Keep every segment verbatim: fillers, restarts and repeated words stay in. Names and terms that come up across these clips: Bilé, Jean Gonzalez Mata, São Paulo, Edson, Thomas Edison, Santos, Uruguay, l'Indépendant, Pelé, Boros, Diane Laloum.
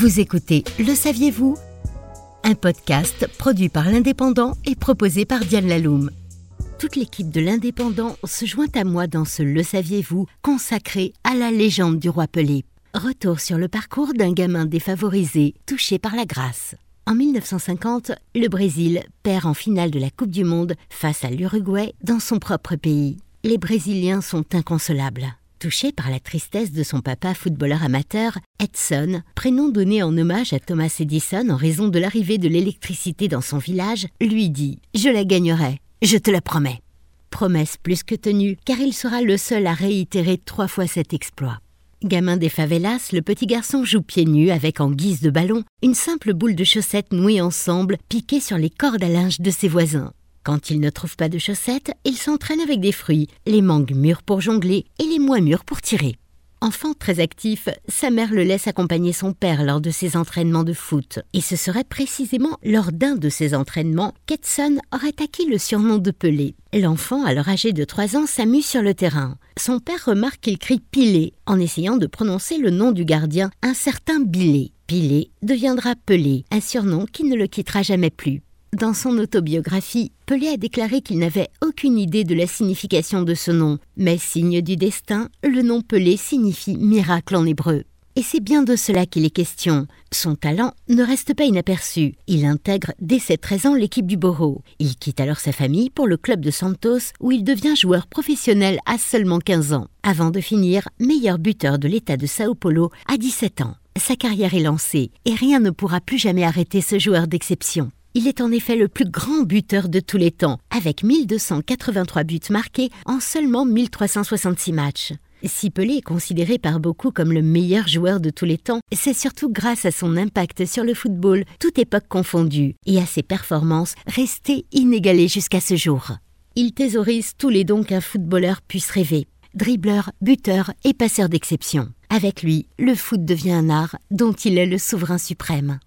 Vous écoutez Le saviez-vous ? Un podcast produit par l'Indépendant et proposé par Diane Laloum. Toute l'équipe de l'Indépendant se joint à moi dans ce Le saviez-vous consacré à la légende du roi Pelé. Retour sur le parcours d'un gamin défavorisé, touché par la grâce. En mille neuf cent cinquante, le Brésil perd en finale de la Coupe du Monde face à l'Uruguay dans son propre pays. Les Brésiliens sont inconsolables. Touché par la tristesse de son papa footballeur amateur, Edson, prénom donné en hommage à Thomas Edison en raison de l'arrivée de l'électricité dans son village, lui dit « Je la gagnerai, je te la promets ». Promesse plus que tenue, car il sera le seul à réitérer trois fois cet exploit. Gamin des favelas, le petit garçon joue pieds nus avec en guise de ballon une simple boule de chaussettes nouée ensemble piquée sur les cordes à linge de ses voisins. Quand il ne trouve pas de chaussettes, il s'entraîne avec des fruits, les mangues mûres pour jongler et les moins mûres pour tirer. Enfant très actif, sa mère le laisse accompagner son père lors de ses entraînements de foot. Et ce serait précisément lors d'un de ses entraînements qu'Edson aurait acquis le surnom de Pelé. L'enfant, alors âgé de trois ans, s'amuse sur le terrain. Son père remarque qu'il crie « Bilé » en essayant de prononcer le nom du gardien, un certain Bilé. Bilé deviendra Pelé, un surnom qui ne le quittera jamais plus. Dans son autobiographie, Pelé a déclaré qu'il n'avait aucune idée de la signification de ce nom. Mais signe du destin, le nom Pelé signifie « miracle » en hébreu. Et c'est bien de cela qu'il est question. Son talent ne reste pas inaperçu. Il intègre dès ses treize ans l'équipe du Boros. Il quitte alors sa famille pour le club de Santos où il devient joueur professionnel à seulement quinze ans. Avant de finir, meilleur buteur de l'État de São Paulo à dix-sept ans. Sa carrière est lancée et rien ne pourra plus jamais arrêter ce joueur d'exception. Il est en effet le plus grand buteur de tous les temps, avec mille deux cent quatre-vingt-trois buts marqués en seulement mille trois cent soixante-six matchs. Si Pelé est considéré par beaucoup comme le meilleur joueur de tous les temps, c'est surtout grâce à son impact sur le football, toute époque confondue, et à ses performances restées inégalées jusqu'à ce jour. Il thésaurise tous les dons qu'un footballeur puisse rêver, dribbleur, buteur et passeur d'exception. Avec lui, le foot devient un art dont il est le souverain suprême.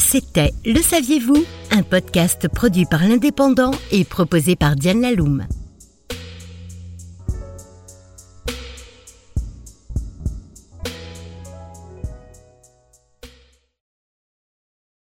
C'était Le saviez-vous ? Un podcast produit par l'Indépendant et proposé par Diane Laloum.